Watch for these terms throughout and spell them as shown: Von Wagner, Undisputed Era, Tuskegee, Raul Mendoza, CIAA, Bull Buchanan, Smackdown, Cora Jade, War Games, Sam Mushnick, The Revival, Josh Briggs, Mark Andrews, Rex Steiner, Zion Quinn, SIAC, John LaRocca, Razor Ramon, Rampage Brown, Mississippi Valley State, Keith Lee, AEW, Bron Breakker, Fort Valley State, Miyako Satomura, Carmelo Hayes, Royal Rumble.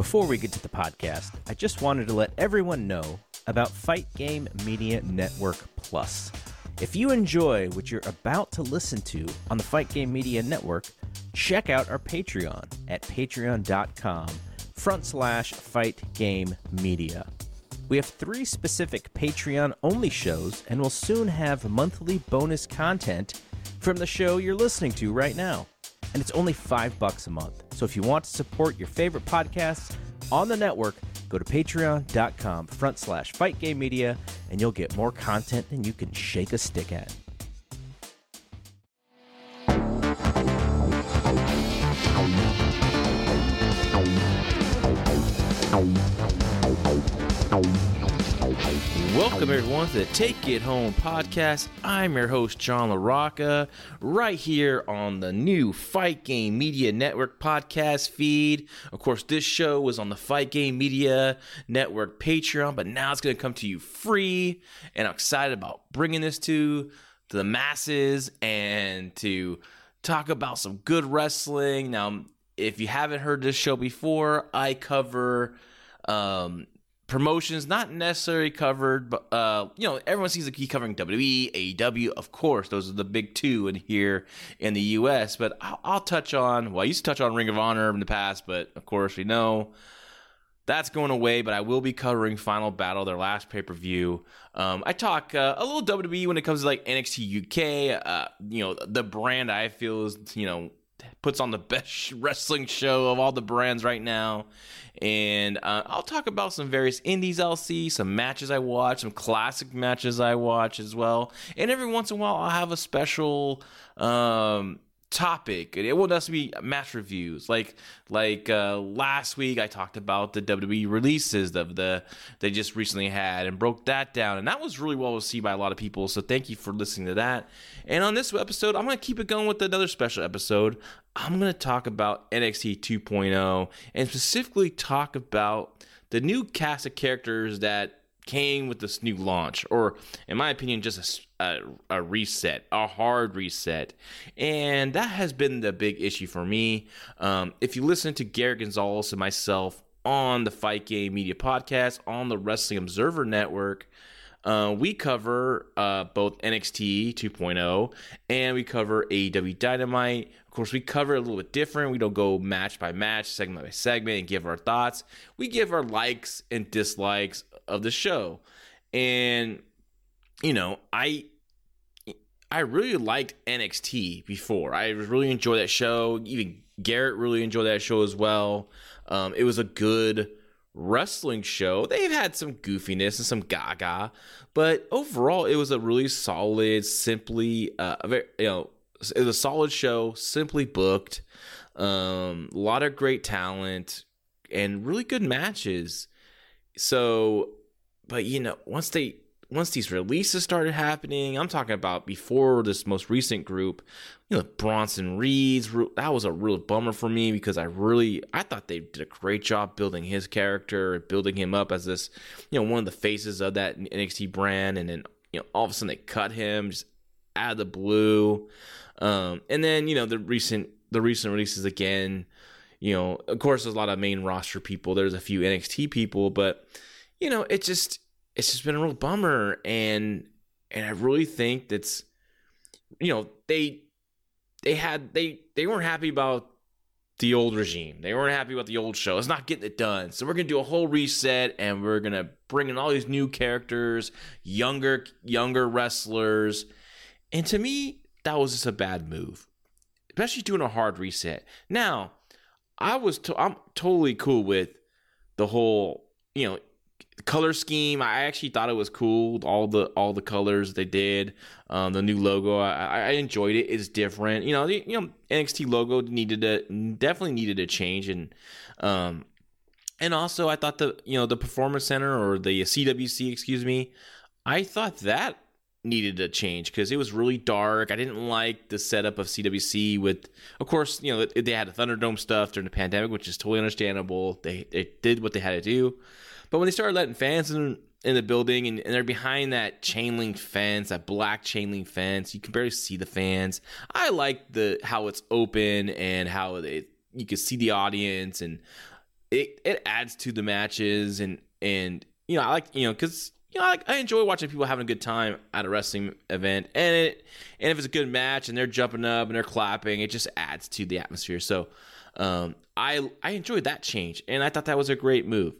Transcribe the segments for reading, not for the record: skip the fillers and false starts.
Before we get to the podcast, I just wanted to let everyone know about Fight Game Media Network Plus. If you enjoy what you're about to listen to on the Fight Game Media Network, check out our Patreon at patreon.com/Fight Game Media. We have 3 specific Patreon-only shows and will soon have monthly bonus content from the show you're listening to right now. And it's only $5 a month. So if you want to support your favorite podcasts on the network, go to patreon.com/Fight Game Media, and you'll get more content than you can shake a stick at. Welcome everyone to the Take It Home Podcast. I'm your host, John LaRocca, right here on the new Fight Game Media Network podcast feed. Of course, this show was on the Fight Game Media Network Patreon, but now it's going to come to you free, and I'm excited about bringing this to the masses and to talk about some good wrestling. Now, if you haven't heard this show before, I cover promotions, not necessarily covered, but everyone seems to keep covering WWE, AEW, of course. Those are the big two in here in the U.S., but I'll touch on, well, I used to touch on Ring of Honor in the past, but of course we know that's going away, but I will be covering Final Battle, their last pay-per-view. I talk a little WWE when it comes to like NXT UK, the brand I feel is, puts on the best wrestling show of all the brands right now. And I'll talk about some various indies I'll see, some matches I watch, some classic matches I watch as well. And every once in a while, I'll have a special topic. It won't necessarily be match reviews. Like last week, I talked about the WWE releases that they just recently had and broke that down. And that was really well received by a lot of people. So thank you for listening to that. And on this episode, I'm going to keep it going with another special episode. I'm going to talk about NXT 2.0 and specifically talk about the new cast of characters that came with this new launch, or in my opinion, just a reset, a hard reset. And that has been the big issue for me. If you listen to Garrett Gonzalez and myself on the Fight Game Media Podcast on the Wrestling Observer Network, we cover both NXT 2.0 and we cover AEW Dynamite. Of course, we cover it a little bit different. We don't go match by match, segment by segment, and give our thoughts. We give our likes and dislikes of the show. And, I really liked NXT before. I really enjoyed that show. Even Garrett really enjoyed that show as well. It was a good wrestling show. They've had some goofiness and some gaga, but overall it was a really solid, it was a solid show, simply booked, a lot of great talent and really good matches. So, but once these releases started happening, I'm talking about before this most recent group, Bronson Reed's, that was a real bummer for me because I thought they did a great job building his character, building him up as this, one of the faces of that NXT brand. And then, all of a sudden they cut him just out of the blue. And then, the recent releases again, of course there's a lot of main roster people. There's a few NXT people, but it's just been a real bummer. And I really think that's, they weren't happy about the old regime. They weren't happy about the old show. It's not getting it done. So we're going to do a whole reset and we're going to bring in all these new characters, younger wrestlers. And to me, that was just a bad move, especially doing a hard reset. Now, I'm totally cool with the whole, color scheme. I actually thought it was cool. All the colors they did, the new logo. I enjoyed it. It's different. NXT logo definitely needed a change, and also I thought the Performance Center or the CWC, excuse me, I thought that needed a change because it was really dark. I didn't like the setup of CWC with, of course, they had the Thunderdome stuff during the pandemic, which is totally understandable. They did what they had to do. But when they started letting fans in the building and they're behind that chain link fence, that black chain link fence, you can barely see the fans. I like how it's open and how you can see the audience and it adds to the matches, and you know, I like, you know, because you know, I enjoy watching people having a good time at a wrestling event, and if it's a good match and they're jumping up and they're clapping, it just adds to the atmosphere. So I enjoyed that change, and I thought that was a great move.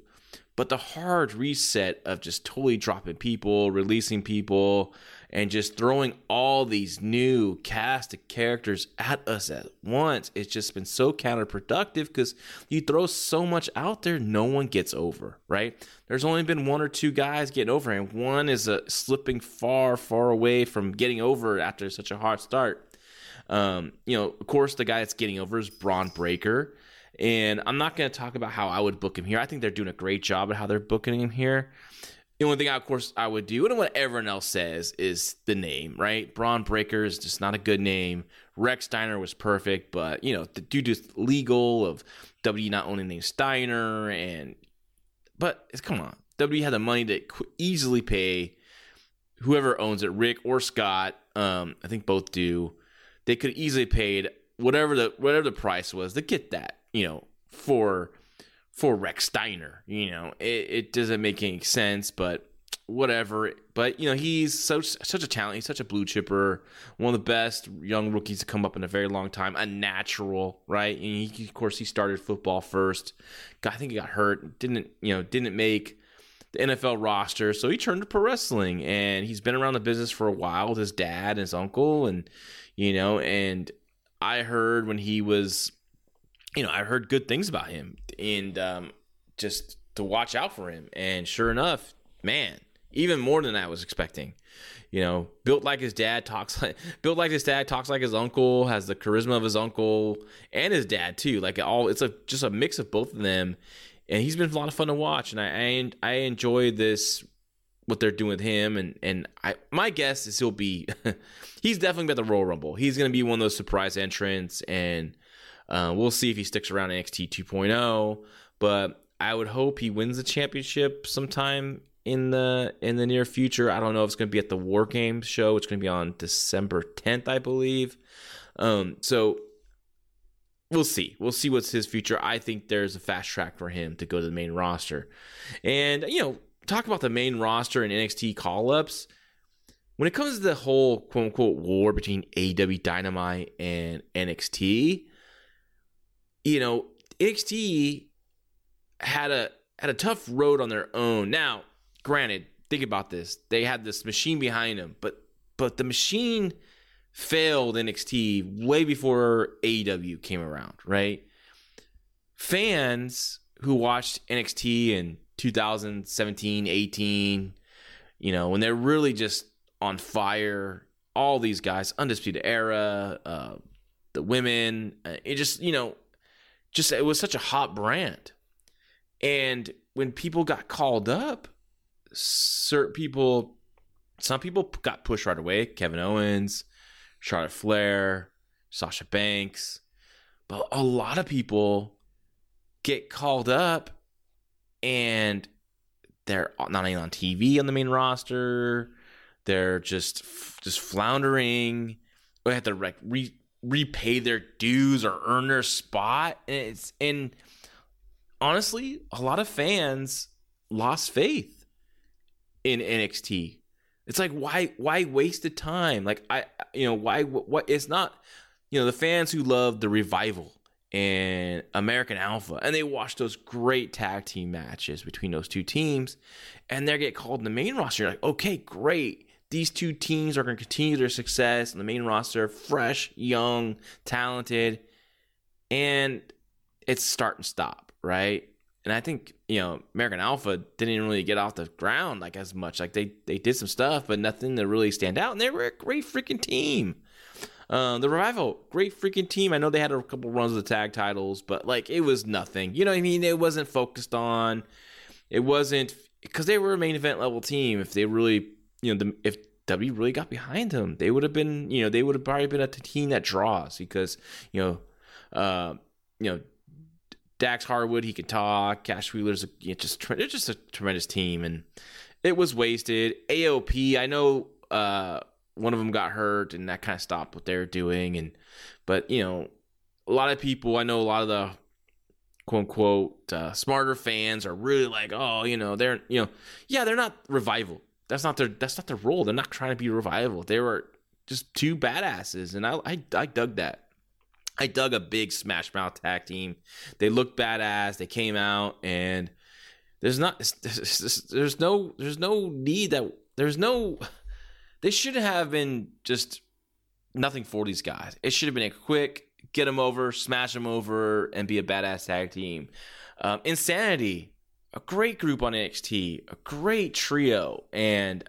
But the hard reset of just totally dropping people, releasing people, and just throwing all these new cast of characters at us at once, it's just been so counterproductive, because you throw so much out there, no one gets over, right? There's only been one or two guys getting over, and one is slipping far, far away from getting over after such a hard start. You know, of course, the guy that's getting over is Bron Breakker. And I'm not going to talk about how I would book him here. I think they're doing a great job at how they're booking him here. The only thing, I would do, and what everyone else says, is the name, right? Bron Breakker is just not a good name. Rex Steiner was perfect, but, you know, due to legal of WWE not owning the name Steiner, but come on. WWE had the money to easily pay whoever owns it, Rick or Scott. I think both do. They could easily paid whatever the price was to get that, you know, for Rex Steiner. You know, it doesn't make any sense, but whatever. But, you know, he's such a talent. He's such a blue chipper, one of the best young rookies to come up in a very long time, a natural, right? And he, of course, he started football first. I think he got hurt, didn't make the NFL roster, so he turned to pro wrestling, and he's been around the business for a while with his dad and his uncle, and, you know, and I heard when he was, you know, I heard good things about him, and just to watch out for him. And sure enough, man, even more than I was expecting. You know, built like his dad, talks like his uncle, has the charisma of his uncle and his dad too. Like it's just a mix of both of them. And he's been a lot of fun to watch, and I enjoy this, what they're doing with him, and my guess is he's definitely got the Royal Rumble. He's going to be one of those surprise entrants, and we'll see if he sticks around NXT 2.0. But I would hope he wins the championship sometime in the near future. I don't know if it's going to be at the War Games show. It's going to be on December 10th, I believe. So we'll see. We'll see what's his future. I think there's a fast track for him to go to the main roster. And, you know, talk about the main roster and NXT call-ups. When it comes to the whole quote-unquote war between AEW Dynamite and NXT, you know, NXT had a tough road on their own. Now, granted, think about this. They had this machine behind them, but the machine failed NXT way before AEW came around, right? Fans who watched NXT in 2017, 18, you know, when they're really just on fire, all these guys, Undisputed Era, the women, it just, you know, just it was such a hot brand. And when people got called up, some people got pushed right away. Kevin Owens, Charlotte Flair, Sasha Banks. But a lot of people get called up, and they're not even on TV on the main roster. They're just floundering. They have to repay their dues or earn their spot, and honestly, a lot of fans lost faith in NXT. It's like, why waste the time? Like, it's not, you know, the fans who love The Revival and American Alpha, and they watch those great tag team matches between those two teams, and they get called in the main roster. You're like, okay, great. These two teams are going to continue their success in the main roster, fresh, young, talented, and it's start and stop, right? And I think, you know, American Alpha didn't really get off the ground like as much. Like they did some stuff, but nothing to really stand out. And they were a great freaking team. The Revival, great freaking team. I know they had a couple runs of the tag titles, but like it was nothing. You know what I mean? It wasn't focused on. It wasn't, because they were a main event level team. If they really, you know, if W really got behind them, they would have been, you know, they would have probably been a team that draws, because, you know, Dax Harwood, he can talk. Cash Wheeler's they're just a tremendous team, and it was wasted. AOP, I know one of them got hurt, and that kind of stopped what they were doing, but you know, a lot of people, I know a lot of the quote unquote smarter fans are really like, oh, you know, they're, you know, yeah, they're not Revival. That's not their role. They're not trying to be Revival. They were just two badasses, and I dug that. I dug a big Smash Mouth tag team. They looked badass. They came out, and they shouldn't have been just nothing for these guys. It should have been a quick get them over, smash them over, and be a badass tag team. Insanity, a great group on NXT, a great trio, and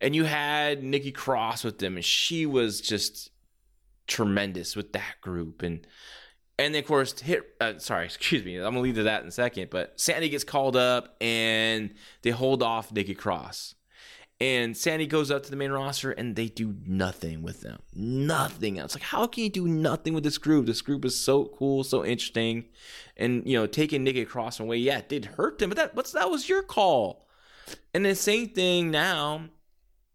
you had Nikki Cross with them, and she was just tremendous with that group, and of course I'm gonna lead to that in a second, but Sandy gets called up and they hold off Nikki Cross, and Sandy goes up to the main roster and they do nothing with them. Nothing else. Like, how can you do nothing with this group? This group is so cool, so interesting, and you know, taking Nikki Cross away, yeah, it did hurt them, but that was your call. And the same thing now.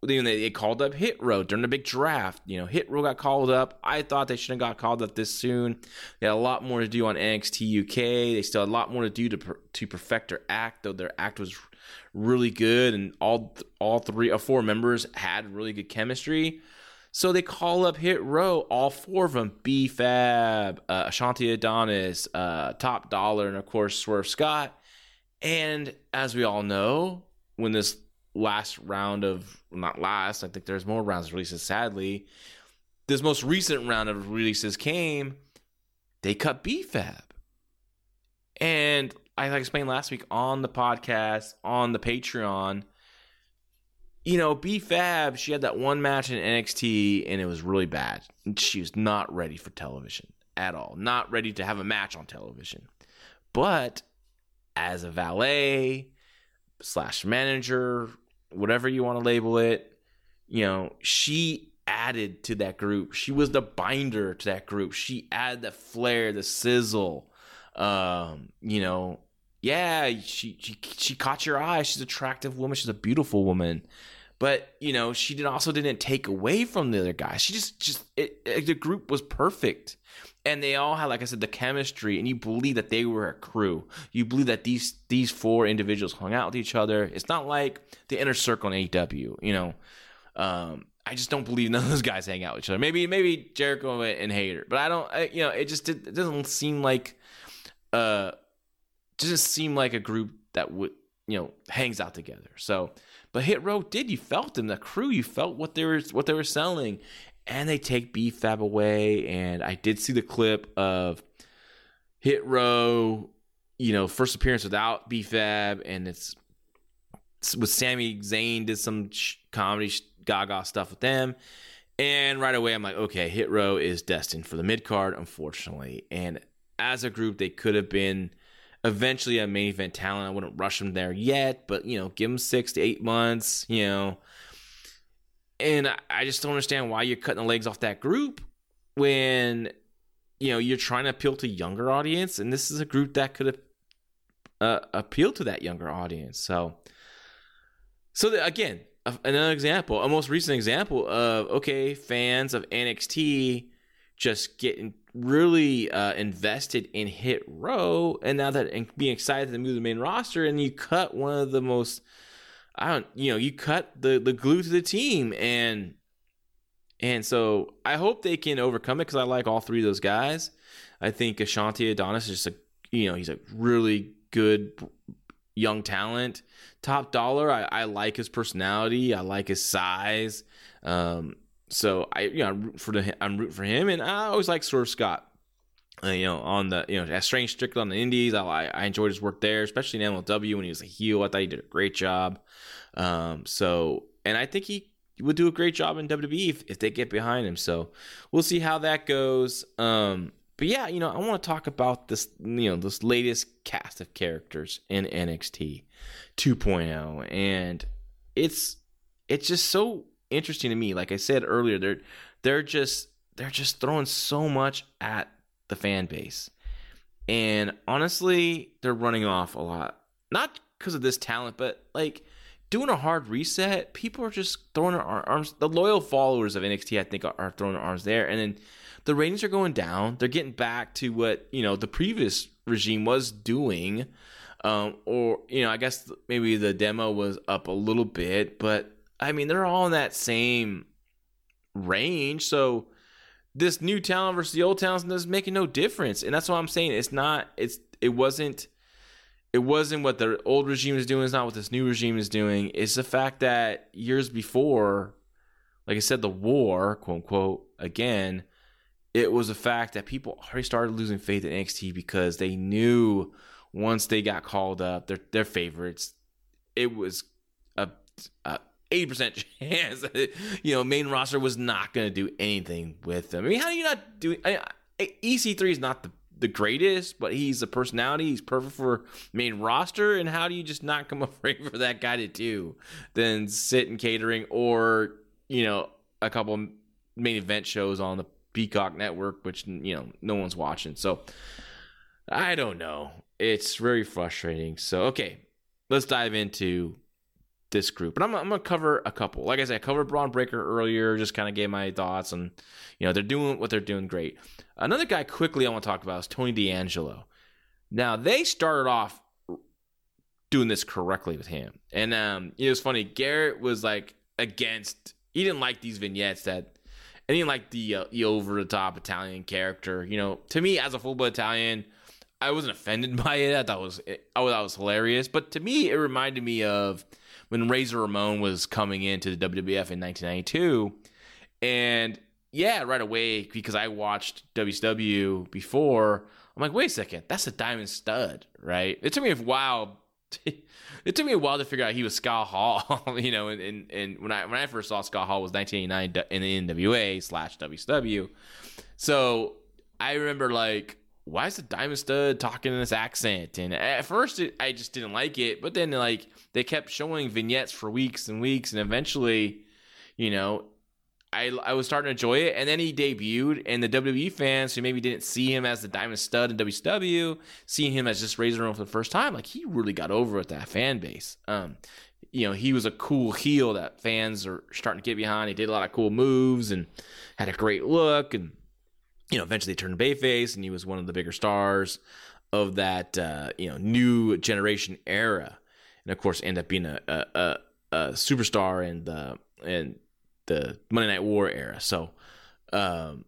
They called up Hit Row during the big draft. You know, Hit Row got called up. I thought they shouldn't have got called up this soon. They had a lot more to do on NXT UK. They still had a lot more to do to perfect their act, though their act was really good, and all three or four members had really good chemistry. So they call up Hit Row, all four of them, B-Fab, Ashanti Adonis, Top Dollar, and of course Swerve Scott. And as we all know, when this last round of, not last, I think there's more rounds of releases, sadly, this most recent round of releases came, they cut B-Fab. And I explained last week on the podcast, on the Patreon, you know, B-Fab, she had that one match in NXT and it was really bad. She was not ready for television at all. Not ready to have a match on television. But as a valet / manager, whatever you want to label it, you know, she added to that group. She was the binder to that group. She added the flair, the sizzle. You know, yeah, she caught your eye. She's an attractive woman. She's a beautiful woman. But, you know, she didn't take away from the other guys. She just the group was perfect. And they all had, like I said, the chemistry, and you believe that they were a crew. You believe that these four individuals hung out with each other. It's not like the Inner Circle in AEW, you know. I just don't believe none of those guys hang out with each other. Maybe Jericho and Hayter, but it doesn't seem like a group that would, you know, hangs out together. So, but Hit Row did. You felt them, the crew. You felt what they were selling. And they take B-Fab away, and I did see the clip of Hit Row, you know, first appearance without B-Fab, and it's with Sami Zayn, did some comedy gaga stuff with them, and right away I'm like, okay, Hit Row is destined for the mid-card, unfortunately, and as a group, they could have been eventually a main event talent. I wouldn't rush them there yet, but, you know, give them 6 to 8 months, you know. And I just don't understand why you're cutting the legs off that group when, you know, you're trying to appeal to a younger audience. And this is a group that could have appealed to that younger audience. So again, another example, a most recent example of, okay, fans of NXT just getting really invested in Hit Row. And now that and being excited to move to the main roster, and you cut one of the most... you cut the glue to the team, and so I hope they can overcome it, because I like all three of those guys. I think Ashanti Adonis is just he's a really good young talent. Top Dollar, I like his personality, I like his size, so I'm rooting for him, and I always like Swerve Scott. As Strange Strickland on the Indies, I enjoyed his work there, especially in MLW when he was a heel. I thought he did a great job. And I think he would do a great job in WWE if they get behind him. So we'll see how that goes. But yeah, you know, I want to talk about this, you know, this latest cast of characters in NXT 2.0, and it's just so interesting to me. Like I said earlier, they're just throwing so much at the fan base, and honestly, they're running off a lot, not because of this talent, but like doing a hard reset, people are just throwing their arms. The loyal followers of NXT, I think, are throwing their arms there, and then the ratings are going down. They're getting back to what, you know, the previous regime was doing. Or, you know, I guess maybe the demo was up a little bit, but I mean, they're all in that same range. So this new talent versus the old talent is making no difference. And that's what I'm saying. It wasn't what the old regime is doing. It's not what this new regime is doing. It's the fact that years before, like I said, the war, quote unquote, again, it was the fact that people already started losing faith in NXT because they knew once they got called up, their favorites, it was a 80% chance that main roster was not going to do anything with them. I mean, how do you not do? EC3 is not the greatest, but he's a personality. He's perfect for main roster. And how do you just not come afraid for that guy to do than sit in catering or a couple main event shows on the Peacock Network, which no one's watching. So I don't know. It's very frustrating. So okay, let's dive into this group, and I'm gonna cover a couple. Like I said, I covered Bron Breakker earlier. Just kind of gave my thoughts, and they're doing what they're doing great. Another guy quickly I want to talk about is Tony D'Angelo. Now they started off doing this correctly with him, and it was funny. Garrett was like against. He didn't like these vignettes that, and he didn't like the over the top Italian character. To me as a full blood Italian, I wasn't offended by it. I thought it was hilarious, but to me it reminded me of when Razor Ramon was coming into the WWF in 1992. And yeah, right away, because I watched WCW before, I'm like, wait a second, that's the Diamond Stud, right? It took me a while to figure out he was Scott Hall, and when I first saw Scott Hall was 1989 in the NWA/WCW. So I remember like, why is the Diamond Stud talking in this accent? And at first, I just didn't like it. But then, like, they kept showing vignettes for weeks and weeks. And eventually, I was starting to enjoy it. And then he debuted. And the WWE fans who maybe didn't see him as the Diamond Stud in WCW, seeing him as just Razor Ramon for the first time, like, he really got over with that fan base. He was a cool heel that fans are starting to get behind. He did a lot of cool moves and had a great look. And eventually turned Bayface, and he was one of the bigger stars of that, new generation era. And of course, ended up being a superstar in the Monday Night War era. So, Tony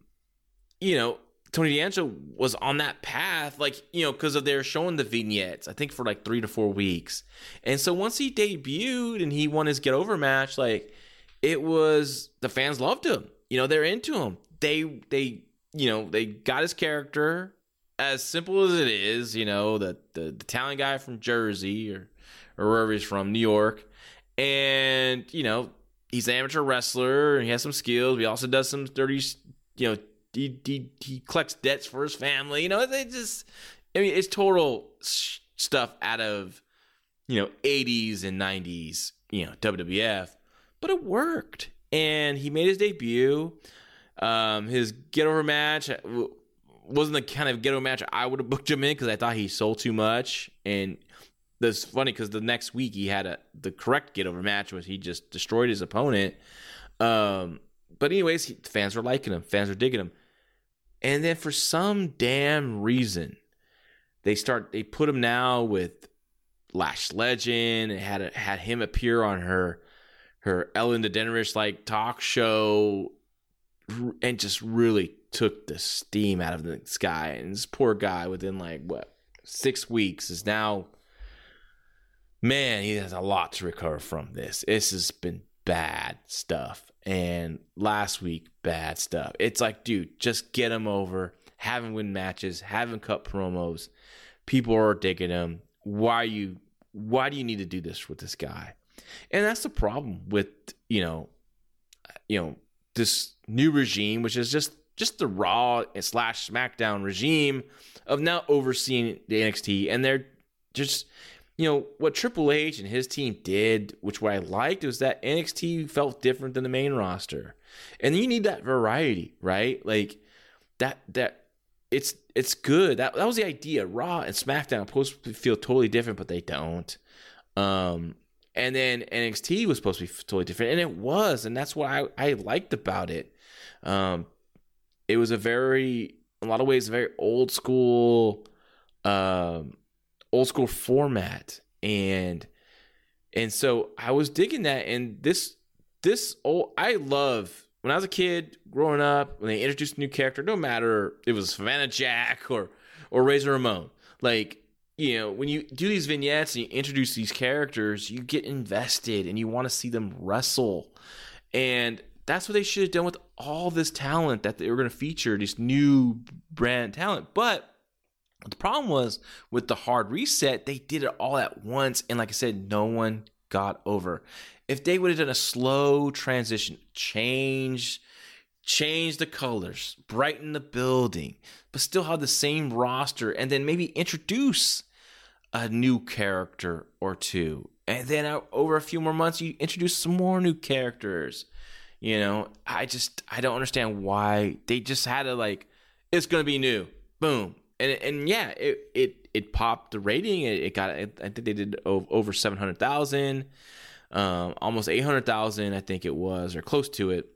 D'Angelo was on that path, like, because they're showing the vignettes, I think, for like 3 to 4 weeks. And so once he debuted and he won his get over match, like, it was, the fans loved him. They're into him. They got his character, as simple as it is, the Italian guy from Jersey or wherever he's from, New York. And, he's an amateur wrestler and he has some skills. He also does some dirty, he collects debts for his family. It's total stuff out of, 80s and 90s, WWF. But it worked. And he made his debut. His get-over match wasn't the kind of get-over match I would have booked him in because I thought he sold too much. And that's funny because the next week he had the correct get-over match, was he just destroyed his opponent. But anyways, fans were liking him. Fans were digging him. And then for some damn reason, they put him now with Lash Legend and had him appear on her Ellen DeGeneres-like talk show, and just really took the steam out of this guy. And this poor guy, within 6 weeks, is now, man, he has a lot to recover from this. This has been bad stuff. And last week, bad stuff. It's like, dude, just get him over. Have him win matches. Have him cut promos. People are digging him. Why do you need to do this with this guy? And that's the problem with, this new regime, which is just the Raw / SmackDown regime of now overseeing the NXT. And they're just, what Triple H and his team did, which what I liked, was that NXT felt different than the main roster. And you need that variety, right? Like that it's good. That was the idea. Raw and SmackDown are supposed to feel totally different, but they don't. And then NXT was supposed to be totally different, and it was, and that's what I liked about it. It was a lot of ways, very old school old school format. And so I was digging that. And I love, when I was a kid growing up, when they introduced a new character, no matter if it was Savannah Jack or Razor Ramon, like, you know, when you do these vignettes and you introduce these characters, you get invested and you want to see them wrestle. And that's what they should have done with all this talent that they were going to feature, this new brand talent. But the problem was with the hard reset, they did it all at once. And like I said, no one got over. If they would have done a slow transition, change the colors, brighten the building, but still have the same roster, and then maybe introduce a new character or two, and then over a few more months you introduce some more new characters. You know, I don't understand why they just had to, like, it's gonna be new, boom, and yeah, it popped the rating. It got, I think they did over 700,000, almost 800,000, I think it was, or close to it,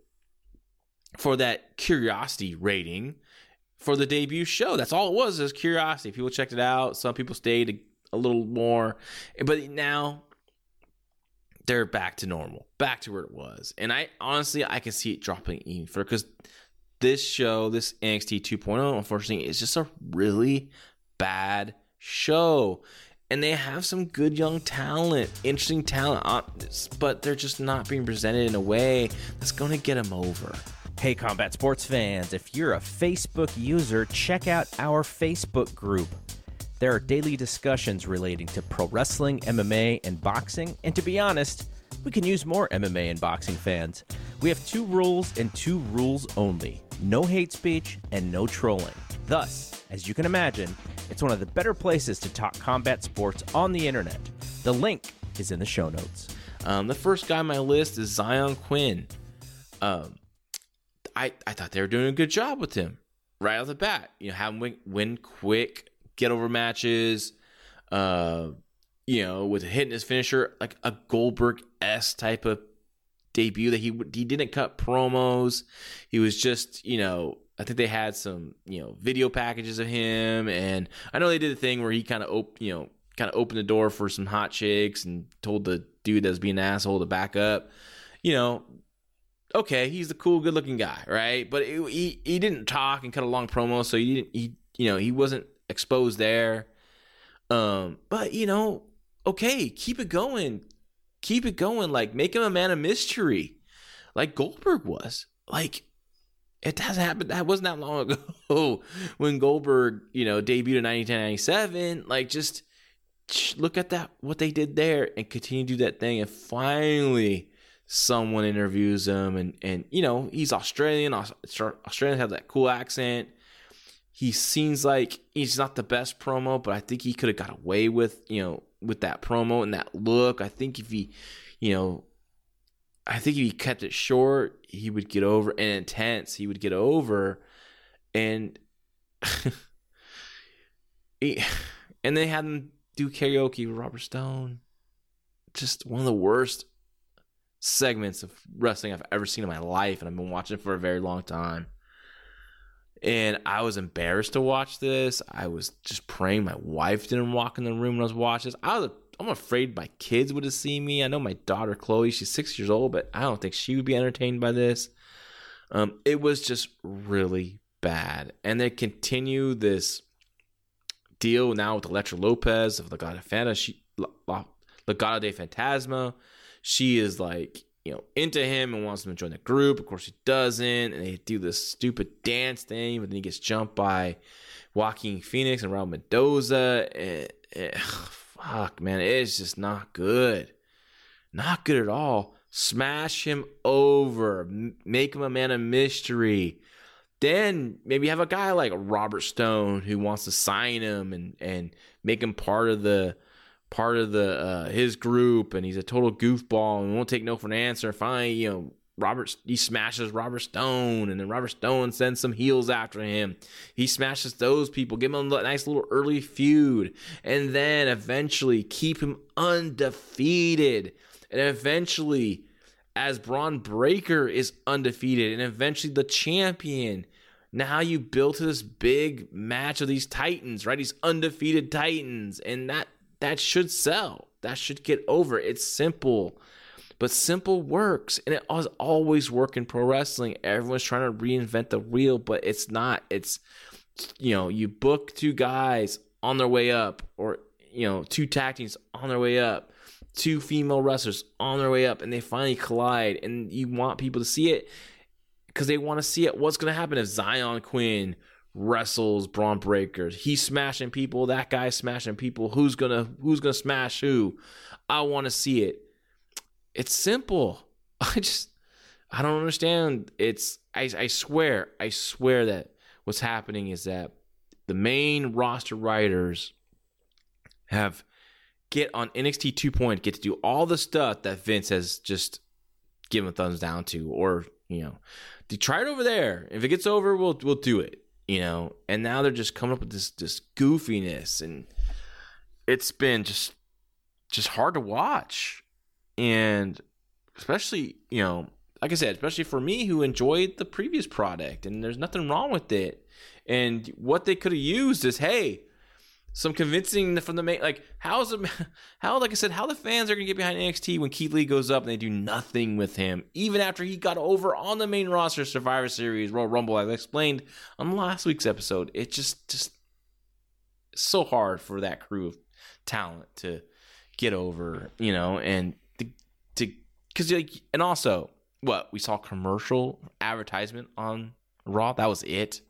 for that curiosity rating for the debut show. That's all it was curiosity. People checked it out. Some people stayed a little more, but now they're back to normal, back to where it was. And I honestly, I can see it dropping even further, because this show, this NXT 2.0, unfortunately, is just a really bad show, and they have some good young talent, interesting talent, but they're just not being presented in a way that's going to get them over. Hey, Combat Sports fans, if you're a Facebook user, check out our Facebook group. There are daily discussions relating to pro wrestling, MMA, and boxing, and to be honest, we can use more MMA and boxing fans. We have 2 rules and 2 rules only. No hate speech and no trolling. Thus, as you can imagine, it's one of the better places to talk combat sports on the internet. The link is in the show notes. The first guy on my list is Zion Quinn. I thought they were doing a good job with him right off the bat. You know, have him win quick get-over matches, you know, with a hit in his finisher, like a Goldberg-esque type of debut, that he didn't cut promos. He was just, you know, I think they had some, you know, video packages of him, and I know they did a thing where he kind of opened the door for some hot chicks and told the dude that was being an asshole to back up. You know, okay, he's the cool, good-looking guy, right? But he didn't talk and cut a long promo, so he wasn't exposed there. But you know, okay, keep it going, like make him a man of mystery, like Goldberg was, like. It doesn't happen. That wasn't that long ago when Goldberg, you know, debuted in 1997. Like, just look at that, what they did there, and continue to do that thing. And finally, someone interviews him, and you know, he's Australian. Australians have that cool accent. He seems like he's not the best promo, but I think he could have got away with, you know, with that promo and that look. I think if he, you know, kept it short, he would get over, and intense, he would get over, and and they had him do karaoke with Robert Stone. Just one of the worst segments of wrestling I've ever seen in my life, and I've been watching it for a very long time. And I was embarrassed to watch this. I was just praying my wife didn't walk in the room when I was watching this. I'm afraid my kids would have seen me. I know my daughter, Chloe, she's 6 years old, but I don't think she would be entertained by this. It was just really bad. And they continue this deal now with Electra Lopez of Legado de Fantasma. She is, like, you know, into him and wants him to join the group. Of course, he doesn't. And they do this stupid dance thing, but then he gets jumped by Joaquin Phoenix and Raul Mendoza. Fuck, man, it's just not good. Not good at all. Smash him over. Make him a man of mystery. Then maybe have a guy like Robert Stone who wants to sign him and make him part of his group, and he's a total goofball and won't take no for an answer. Finally, you know, he smashes Robert Stone, and then Robert Stone sends some heels after him. He smashes those people, give him a nice little early feud, and then eventually keep him undefeated. And eventually, as Bron Breakker is undefeated, and eventually the champion, Now you build to this big match of these Titans, right? These undefeated Titans, and that should sell. That should get over. It's simple, but simple works, and it has always worked in pro wrestling. Everyone's trying to reinvent the wheel, but it's not. It's, you know, you book two guys on their way up, or, you know, two tag teams on their way up, two female wrestlers on their way up, and they finally collide, and you want people to see it because they want to see it. What's going to happen if Zion Quinn wrestles Bron Breakker? He's smashing people. That guy's smashing people. Who's gonna smash who? I want to see it. It's simple. I don't understand. I swear that what's happening is that the main roster writers have get on NXT 2.0, get to do all the stuff that Vince has just given a thumbs down to, or, you know, to try it over there. If it gets over, we'll do it. You know, and now they're just coming up with this goofiness, and it's been just hard to watch. And especially, you know, like I said, especially for me who enjoyed the previous product, and there's nothing wrong with it. And what they could have used is, hey, some convincing from the main, like, how the fans are going to get behind NXT when Keith Lee goes up and they do nothing with him, even after he got over on the main roster, Survivor Series, Royal Rumble, as I explained on last week's episode. It's just so hard for that crew of talent to get over, you know, and and also, what, we saw commercial advertisement on Raw. That was it.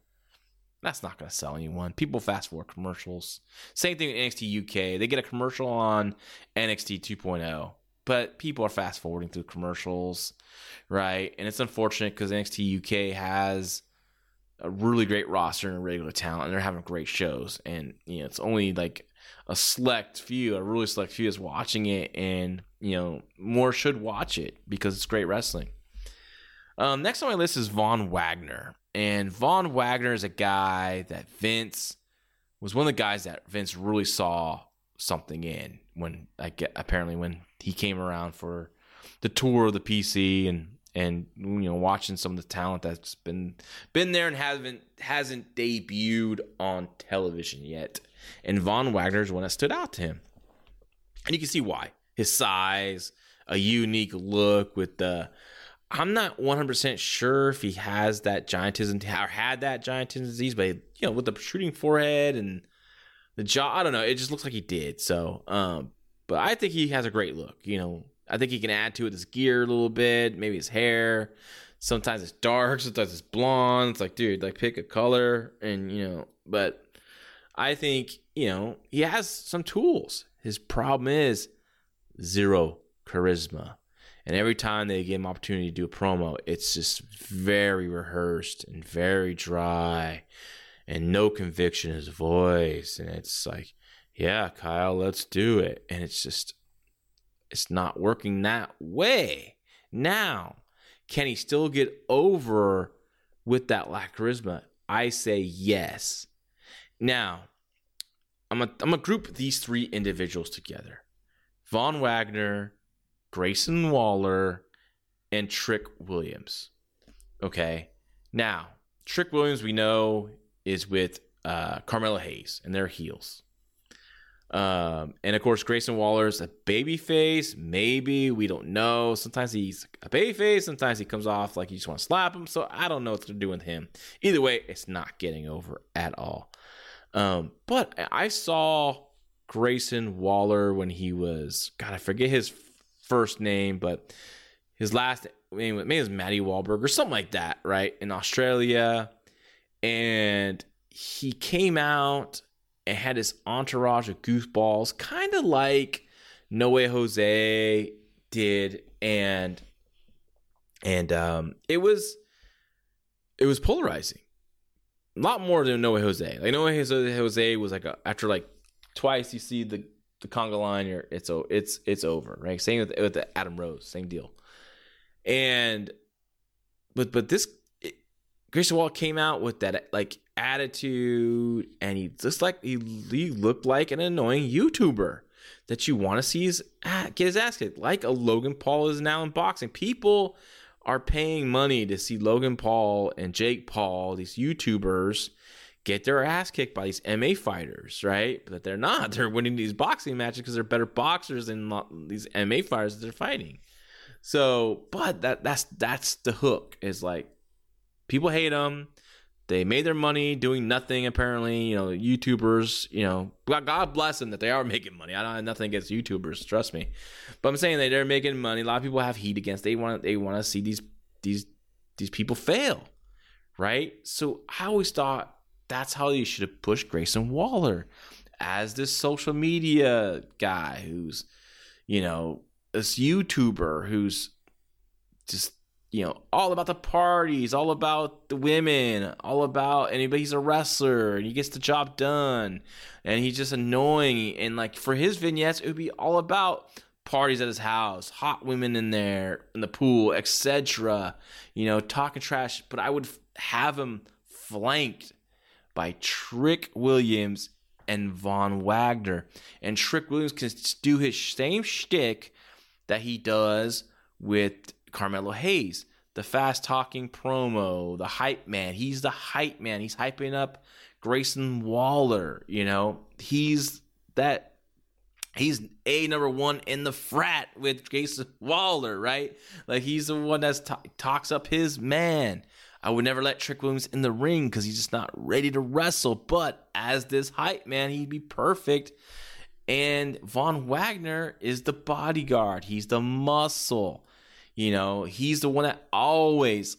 That's not going to sell anyone. People fast forward commercials. Same thing with NXT UK. They get a commercial on NXT 2.0, but people are fast forwarding through commercials, right? And it's unfortunate because NXT UK has a really great roster and regular talent, and they're having great shows. And, you know, it's only like a really select few is watching it, and, you know, more should watch it because it's great wrestling. Next on my list is Von Wagner. And Von Wagner is a guy that Vince was one of the guys that Vince really saw something in when he came around for the tour of the PC and you know, watching some of the talent that's been there and hasn't debuted on television yet. And Von Wagner is one that stood out to him, and you can see why. His size, a unique look with the. I'm not 100% sure if he has that giantism or had that giantism disease, but, you know, with the protruding forehead and the jaw, I don't know. It just looks like he did. So, but I think he has a great look. You know, I think he can add to it his gear a little bit, maybe his hair. Sometimes it's dark, sometimes it's blonde. It's like, dude, like, pick a color, and, you know, but I think, you know, he has some tools. His problem is zero charisma. And every time they give him opportunity to do a promo, it's just very rehearsed and very dry, and no conviction in his voice. And it's like, yeah, Kyle, let's do it. And it's just, it's not working that way. Now, can he still get over with that lack of charisma? I say yes. Now, I'm gonna group these three individuals together: Von Wagner, Grayson Waller, and Trick Williams. Okay. Now, Trick Williams, we know, is with Carmelo Hayes, and they're heels. And, of course, Grayson Waller's a babyface. Maybe. We don't know. Sometimes he's a babyface. Sometimes he comes off like you just want to slap him. So I don't know what they're doing with him. Either way, it's not getting over at all. But I saw Grayson Waller when he was... God, I forget his... first name, but his last name, maybe it was Matty Wahlberg or something like that, right? In Australia. And he came out and had this entourage of goofballs, kind of like No Way Jose did. And it was polarizing. A lot more than No Way Jose. Like, No Way Jose was like after like twice you see the conga line, it's over, right? Same with the Adam Rose, same deal. And but Grayson Waller came out with that like attitude, and he just like he looked like an annoying YouTuber that you want to see get his ass kicked, like a Logan Paul is now in boxing. People are paying money to see Logan Paul and Jake Paul, these YouTubers, get their ass kicked by these MMA fighters, right? But they're not. They're winning these boxing matches because they're better boxers than these MMA fighters that they're fighting. So, but that's the hook, is like, people hate them. They made their money doing nothing, apparently. You know, YouTubers, you know, God bless them that they are making money. I don't have nothing against YouTubers, trust me. But I'm saying that they're making money. A lot of people have heat against. They want to see these people fail, right? So I always thought that's how you should have pushed Grayson Waller as this social media guy who's, you know, this YouTuber who's just, you know, all about the parties, all about the women, all about anybody. He's a wrestler and he gets the job done and he's just annoying. And like for his vignettes, it would be all about parties at his house, hot women in there, in the pool, etc. You know, talking trash. But I would have him flanked by Trick Williams and Von Wagner. And Trick Williams can do his same shtick that he does with Carmelo Hayes, the fast talking promo, the hype man. He's the hype man. He's hyping up Grayson Waller. You know, he's a number one in the frat with Grayson Waller, right? Like he's the one that talks up his man. I would never let Trick Williams in the ring because he's just not ready to wrestle. But as this hype man, he'd be perfect. And Von Wagner is the bodyguard. He's the muscle. You know, he's the one that always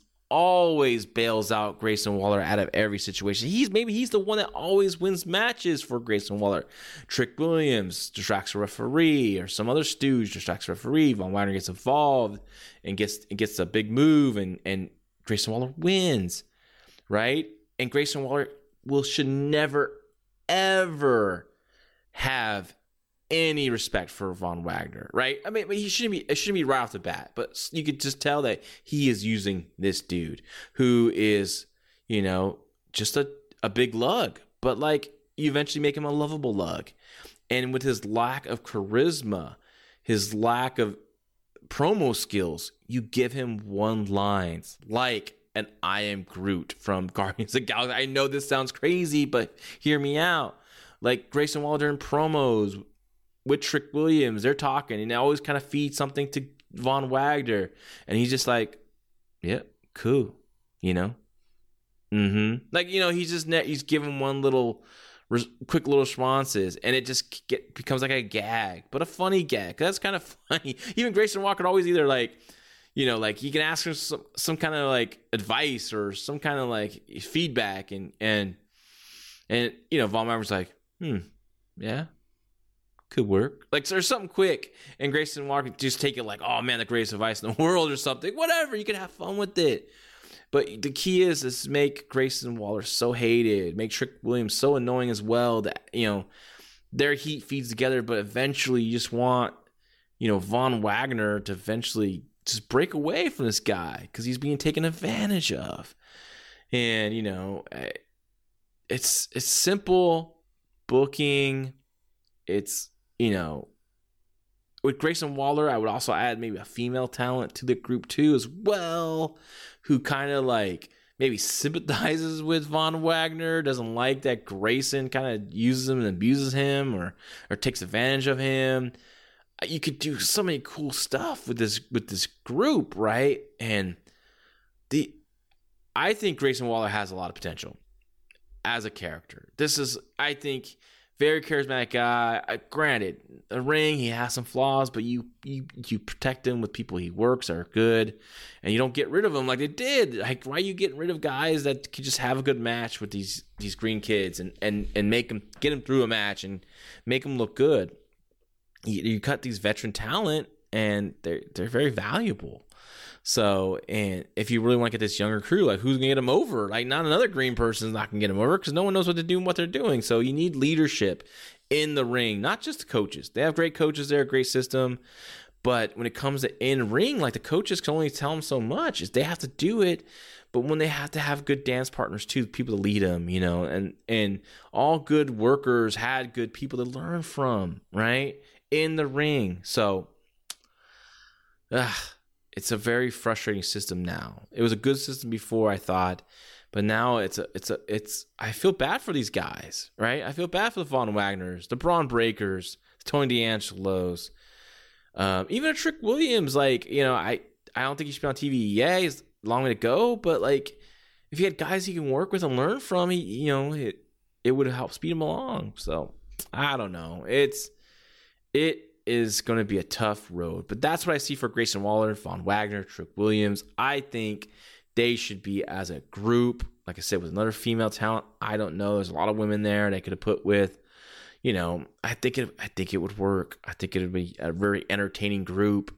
bails out Grayson Waller out of every situation. He's the one that always wins matches for Grayson Waller. Trick Williams distracts a referee, or some other stooge distracts a referee. Von Wagner gets involved and gets a big move, and Grayson Waller wins, right? And Grayson Waller should never, ever have any respect for Von Wagner, right? I mean, it shouldn't be right off the bat, but you could just tell that he is using this dude who is, you know, just a big lug, but like you eventually make him a lovable lug. And with his lack of charisma, his lack of promo skills, you give him one lines like an I am Groot from Guardians of the Galaxy. I know this sounds crazy, but hear me out. Like Grayson Waller in promos with Trick Williams, they're talking, and they always kind of feed something to Von Wagner, and he's just like, "Yep, yeah, cool," you know. Like, you know, he's giving one little quick little responses, and it just becomes like a gag, but a funny gag. That's kind of funny. Even Grayson Waller always either like, you know, like he can ask her some kind of like advice or some kind of like feedback, and you know, Von Wagner's like, yeah. Could work. Like, so there's something quick, and Grayson Waller could just take it like, oh man, the greatest advice in the world or something. Whatever, you can have fun with it. But the key is make Grayson Waller so hated, make Trick Williams so annoying as well that, you know, their heat feeds together. But eventually, you just want, you know, Von Wagner to eventually just break away from this guy because he's being taken advantage of. And, you know, it's simple booking. It's, you know, with Grayson Waller, I would also add maybe a female talent to the group too as well, who kind of like maybe sympathizes with Von Wagner, doesn't like that Grayson kind of uses him and abuses him or takes advantage of him. You could do so many cool stuff with this group, right? And I think Grayson Waller has a lot of potential as a character. This is, I think, very charismatic guy. Granted, a ring, he has some flaws, but you protect him with people he works are good, and you don't get rid of him like they did. Like, why are you getting rid of guys that can just have a good match with these green kids and make them, get them through a match and make them look good? You cut these veteran talent, and they're very valuable. So, and if you really want to get this younger crew, like, who's going to get them over? Like, not another green person's not going to get them over because no one knows what to do and what they're doing. So you need leadership in the ring, not just the coaches. They have great coaches there, great system. But when it comes to in-ring, like, the coaches can only tell them so much. Is they have to do it, but when they have to have good dance partners too, people to lead them, you know, and all good workers had good people to learn from, right, in the ring. So, it's a very frustrating system now. It was a good system before, I thought, but now it's I feel bad for these guys, right? I feel bad for the Von Wagners, the Bron Breakers, the Tony D'Angelos, even a Trick Williams. Like, you know, I don't think he should be on TV. Yeah, he's a long way to go, but like, if you had guys he can work with and learn from, he, you know, it would help speed him along. So I don't know. It is going to be a tough road, but that's what I see for Grayson Waller, Von Wagner, Trick Williams. I think they should be as a group. Like I said, with another female talent, I don't know. There's a lot of women there they could have put with. You know, I think it would work. I think it would be a very entertaining group.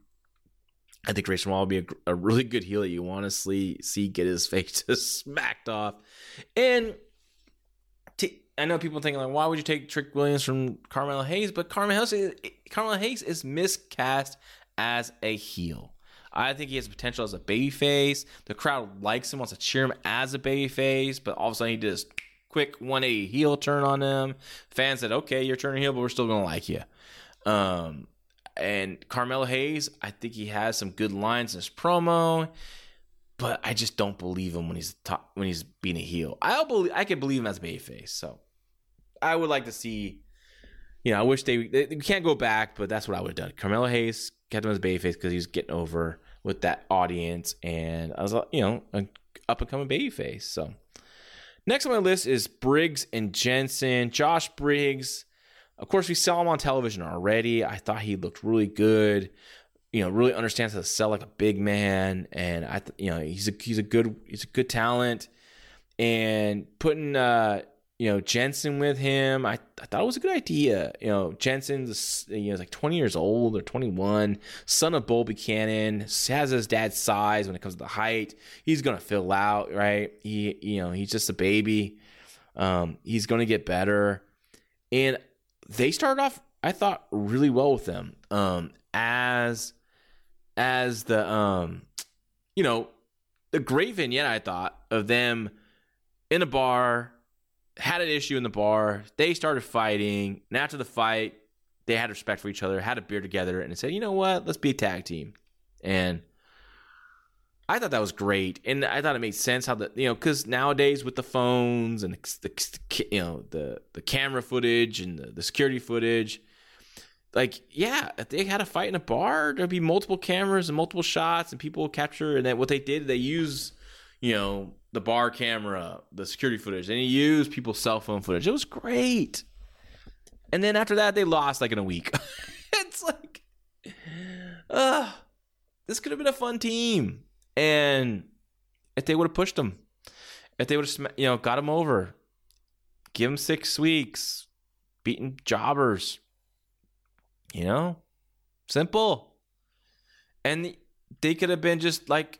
I think Grayson Waller would be a really good heel that you honestly see get his face just smacked off. And I know people thinking, like, why would you take Trick Williams from Carmelo Hayes? But Carmelo Hayes is miscast as a heel. I think he has potential as a babyface. The crowd likes him, wants to cheer him as a babyface, but all of a sudden he did this quick 180 heel turn on him. Fans said, okay, you're turning heel, but we're still going to like you. And Carmelo Hayes, I think he has some good lines in his promo, but I just don't believe him when he's being a heel. I can believe him as a babyface. So I would like to see, you know, I wish they can't go back, but that's what I would have done. Carmelo Hayes kept him as a babyface because he was getting over with that audience, and I was, you know, an up and coming babyface. So next on my list is Briggs and Jensen. Josh Briggs, of course, we saw him on television already. I thought he looked really good. You know, really understands how to sell like a big man, and he's a good talent. And putting Jensen with him, I thought it was a good idea. You know, Jensen's he's like 20 years old or 21, son of Bull Buchanan, has his dad's size when it comes to the height. He's gonna fill out, right? He's just a baby. He's gonna get better, and they started off, I thought, really well with them. As the the great vignette I thought of them in a bar, had an issue in the bar, they started fighting, and after the fight they had respect for each other, had a beer together, and said, you know what, let's be a tag team. And I thought that was great, and I thought it made sense how because nowadays with the phones and the camera footage and the security footage, like, yeah, if they had a fight in a bar, there'd be multiple cameras and multiple shots, and people would capture. And then what they did, they used, the bar camera, the security footage, and they used people's cell phone footage. It was great. And then after that, they lost like in a week. It's like, this could have been a fun team. And if they would have pushed them, if they would have, got them over, give them 6 weeks, beating jobbers. Simple. And they could have been just like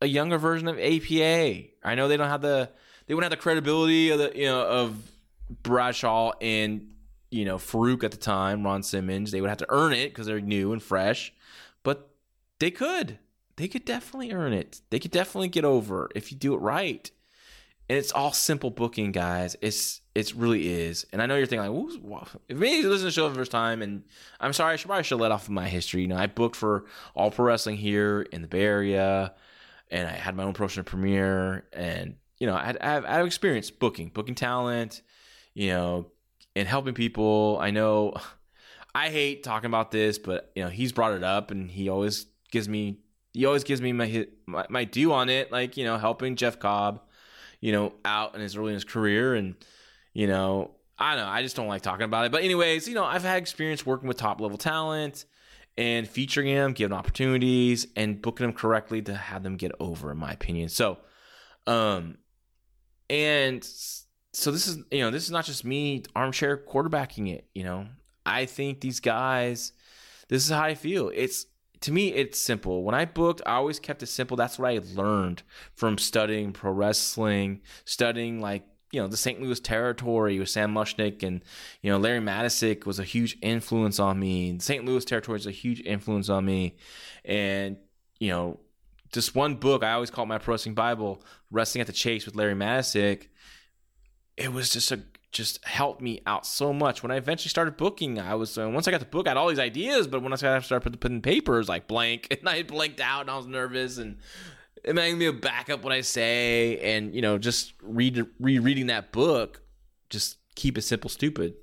a younger version of APA. I know they wouldn't have the credibility of of Bradshaw and, Farouk at the time, Ron Simmons. They would have to earn it because they're new and fresh, but they could definitely earn it. They could definitely get over if you do it right. And it's all simple booking, guys. It really is. And I know you're thinking, like, if maybe you listen to the show for the first time, and I'm sorry, I should let off my history. I booked for All Pro Wrestling here in the Bay Area, and I had my own professional premiere, and, I have experience booking talent, and helping people. I know I hate talking about this, but, he's brought it up, and he always gives me my due on it, like, helping Jeff Cobb, out in his early in his career. And, I don't know, I just don't like talking about it. But anyways, I've had experience working with top level talent and featuring them, giving opportunities, and booking them correctly to have them get over, in my opinion. So, this is, this is not just me armchair quarterbacking it. I think these guys, this is how I feel. To me, it's simple. When I booked, I always kept it simple. That's what I learned from studying pro wrestling, studying the St. Louis territory with Sam Mushnick, and, Larry Madisick was a huge influence on me. The St. Louis territory is a huge influence on me. And, just one book, I always call it my pro wrestling Bible, Wrestling at the Chase with Larry Madisick. It was just a just helped me out so much. When I eventually started booking, I was once I got the book, I had all these ideas, but when I started putting papers, like blank, and I blanked out, and I was nervous, and it made me back up what I say, and you know, just rereading that book, just keep it simple, stupid.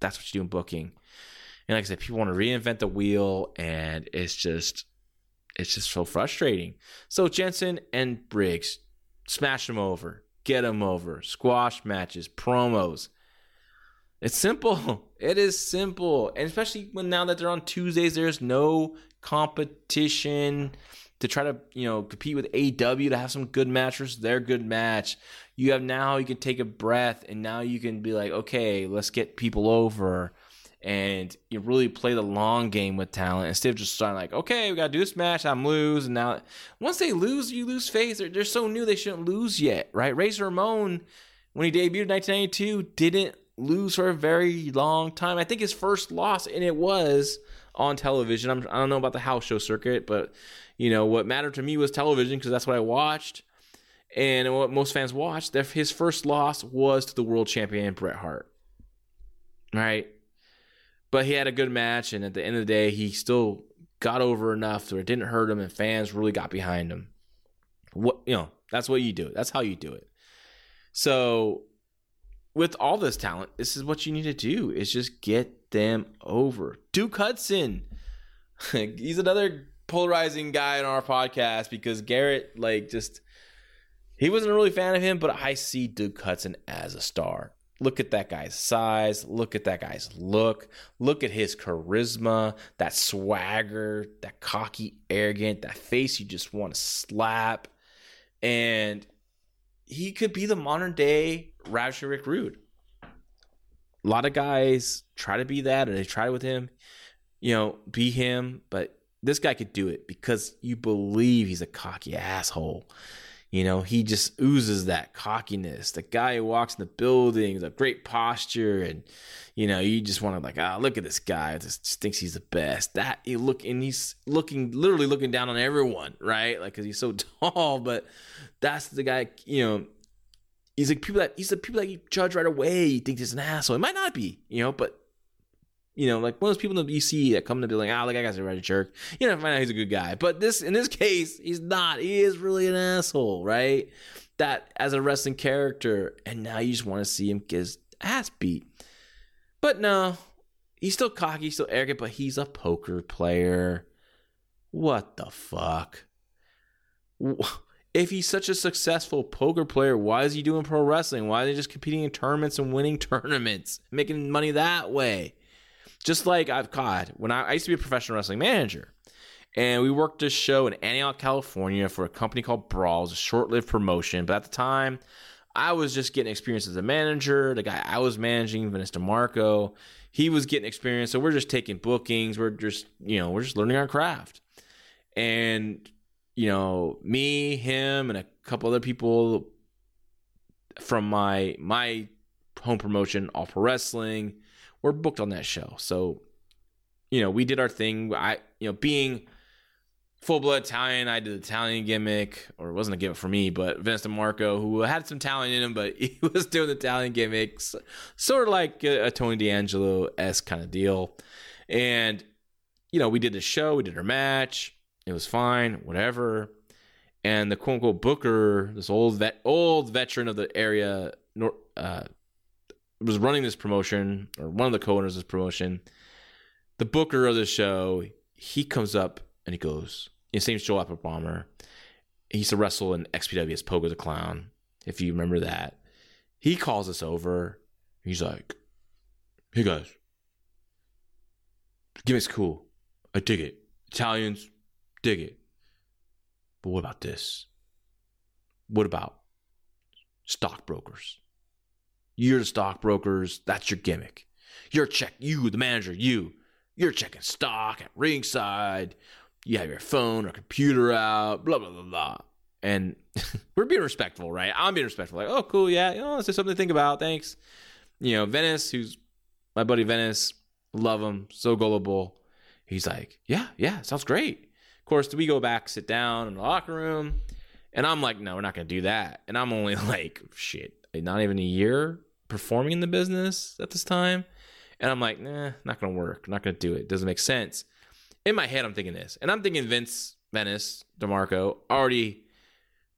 That's what you do in booking. And like I said, people want to reinvent the wheel, and it's just so frustrating. So Jensen and Briggs, smash them over, get them over, squash matches, promos. It's simple. It is simple. And especially when now that they're on Tuesdays, there's no competition to try to, you know, compete with AEW to have some good match versus their good match. You have now, you can take a breath, and now you can be like, okay, let's get people over. And you really play the long game with talent instead of just starting like, okay, we got to do this match, I'm lose. And now, once they lose, you lose face. They're so new, they shouldn't lose yet, right? Razor Ramon, when he debuted in 1992, didn't lose for a very long time. I think his first loss, and it was on television. I don't know about the house show circuit, but you know what mattered to me was television because that's what I watched. And what most fans watched, his first loss was to the world champion, Bret Hart, right? But he had a good match, and at the end of the day, he still got over enough so it didn't hurt him, and fans really got behind him. What, you know, that's what you do. That's how you do it. So with all this talent, this is what you need to do, is just get them over. Duke Hudson, he's another polarizing guy in our podcast because Garrett, like, just he wasn't really a fan of him, but I see Duke Hudson as a star. Look at that guy's size. Look at that guy's look. Look at his charisma, that swagger, that cocky, arrogant, that face you just want to slap. And he could be the modern day Ravishing Rick Rude. A lot of guys try to be that, or they try with him, you know, be him. But this guy could do it because you believe he's a cocky asshole. You know, he just oozes that cockiness. The guy who walks in the building, the great posture, and you know, you just want to like, ah, oh, look at this guy. Just thinks he's the best. That you look, and he's literally looking down on everyone, right? Like, cause he's so tall. But that's the guy. You know, he's the people that you judge right away. You think he's an asshole. It might not be, you know, but you know, like one of those people that you see that come to be like, ah, like I got to write a jerk. You know, find out he's a good guy. But in this case, he's not. He is really an asshole, right? That as a wrestling character. And now you just want to see him get his ass beat. But no, he's still cocky, he's still arrogant, but he's a poker player. What the fuck? If he's such a successful poker player, why is he doing pro wrestling? Why are they just competing in tournaments and winning tournaments, making money that way? Just like I've caught when I used to be a professional wrestling manager, and we worked a show in Antioch, California for a company called Brawls, a short-lived promotion. But at the time, I was just getting experience as a manager. The guy I was managing, Vince DeMarco, he was getting experience. So we're just taking bookings. We're just learning our craft. And, you know, me, him, and a couple other people from my home promotion, All Pro Wrestling, we're booked on that show. So, you know, we did our thing. Being full-blood Italian, I did the Italian gimmick, or it wasn't a gimmick for me, but Vince DeMarco, who had some talent in him, but he was doing the Italian gimmicks, sort of like a Tony D'Angelo-esque kind of deal. And, you know, we did the show, we did our match, it was fine, whatever. And the quote-unquote booker, this old veteran of the area, was running this promotion, or one of the co-owners of this promotion, the booker of the show, he comes up and he goes, his name's Joel Appelbaumer. He used to wrestle in XPW as Pogo the Clown, if you remember that. He calls us over. He's like, hey guys, gimmick's cool. I dig it. Italians, dig it. But what about this? What about stockbrokers? You're the stockbrokers. That's your gimmick. You, the manager, you're checking stock at ringside. You have your phone or computer out, blah, blah, blah, blah. And we're being respectful, right? I'm being respectful. Like, oh, cool, yeah. You know, it's just something to think about. Thanks. You know, Venice, who's my buddy Venice, love him, so gullible. He's like, yeah, sounds great. Of course, we go back, sit down in the locker room. And I'm like, no, we're not going to do that. And I'm only like, shit, not even a year performing in the business at this time. And I'm like, nah, not going to work. Not going to do it. Doesn't make sense. In my head, I'm thinking this. And I'm thinking Vince Venice DeMarco already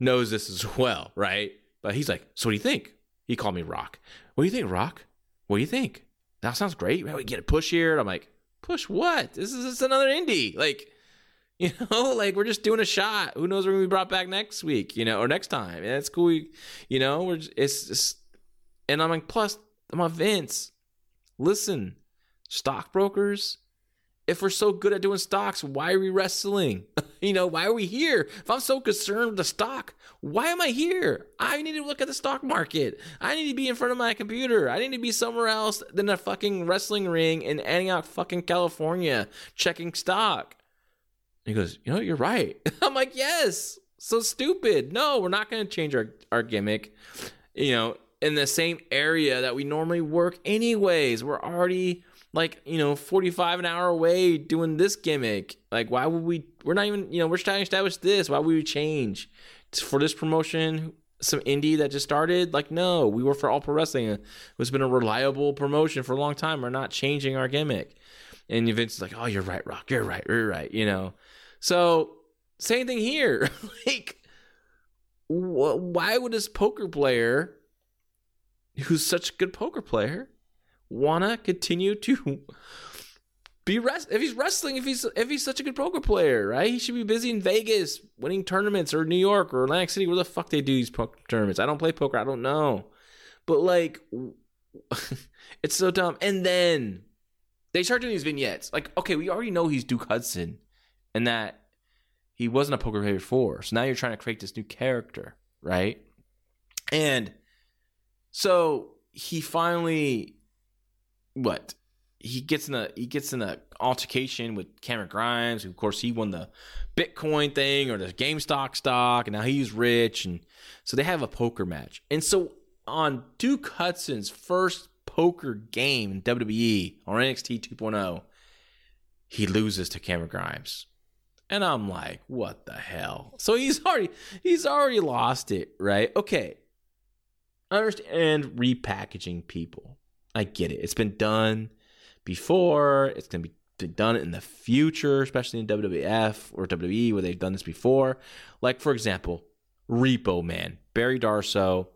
knows this as well, right? But he's like, so what do you think? He called me Rock. What do you think, Rock? What do you think? That sounds great. Man, we get a push here. And I'm like, push what? This is another indie. Like, you know, like we're just doing a shot. Who knows what we're going to be brought back next week, you know, or next time. And it's cool. You know, we're just, and I'm like, plus, I'm on Vince. Listen, stockbrokers, if we're so good at doing stocks, why are we wrestling? You know, why are we here? If I'm so concerned with the stock, why am I here? I need to look at the stock market. I need to be in front of my computer. I need to be somewhere else than a fucking wrestling ring in Antioch, fucking California, checking stock. And he goes, you know, you're right. I'm like, yes, so stupid. No, we're not going to change our gimmick, you know, in the same area that we normally work anyways. We're already like, you know, 45 an hour away doing this gimmick. Like, why would we're not even, you know, we're trying to establish this. Why would we change for this promotion, some indie that just started? Like, no, we work for All Pro Wrestling. It's been a reliable promotion for a long time. We're not changing our gimmick. And Vince is like, oh, you're right, Rock. You're right. You're right. You know? So same thing here. Like, why would this poker player, who's such a good poker player, wanna continue to be wrestling? If he's such a good poker player, right? He should be busy in Vegas winning tournaments, or New York, or Atlantic City. Where the fuck they do these poker tournaments? I don't play poker. I don't know. But like, it's so dumb. And then they start doing these vignettes. Like, okay, we already know he's Duke Hudson, and that he wasn't a poker player before. So now you're trying to create this new character, right? And so he finally, he gets in an altercation with Cameron Grimes, who of course he won the Bitcoin thing or the GameStop stock, and now he's rich, and so they have a poker match. And so on Duke Hudson's first poker game in WWE on NXT 2.0, he loses to Cameron Grimes. And I'm like, what the hell? So he's already lost it, right? Okay. I understand repackaging people. I get it. It's been done before. It's going to be done in the future, especially in WWF or WWE, where they've done this before. Like, for example, Repo Man, Barry Darso.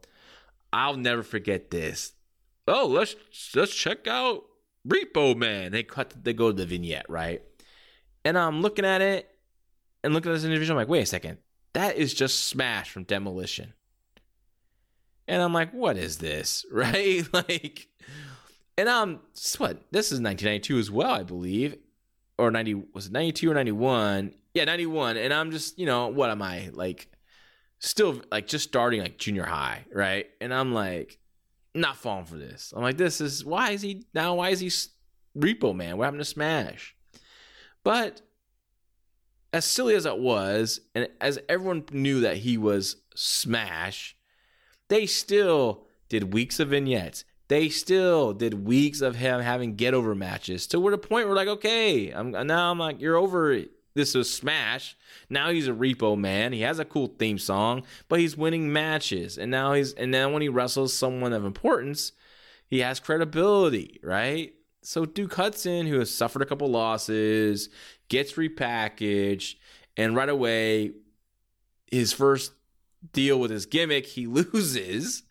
I'll never forget this. Oh, let's check out Repo Man. They go to the vignette, right? And I'm looking at it and looking at this individual. I'm like, wait a second. That is just Smash from Demolition. And I'm like, what is this, right? Like, and this is 1992 as well, I believe, or 90, was it 92 or 91? Yeah, 91. And I'm just, you know, what am I, like, still, like, just starting, like, junior high, right? And I'm like, not falling for this. I'm like, why is he Repo Man? What happened to Smash? But as silly as it was, and as everyone knew that he was Smash, they still did weeks of vignettes. They still did weeks of him having get-over matches. So we're at a point where we're like, okay, now I'm like, you're over it. This was Smash. Now he's a Repo Man. He has a cool theme song, but he's winning matches. And now when he wrestles someone of importance, he has credibility, right? So Duke Hudson, who has suffered a couple losses, gets repackaged, and right away, his first deal with his gimmick, he loses,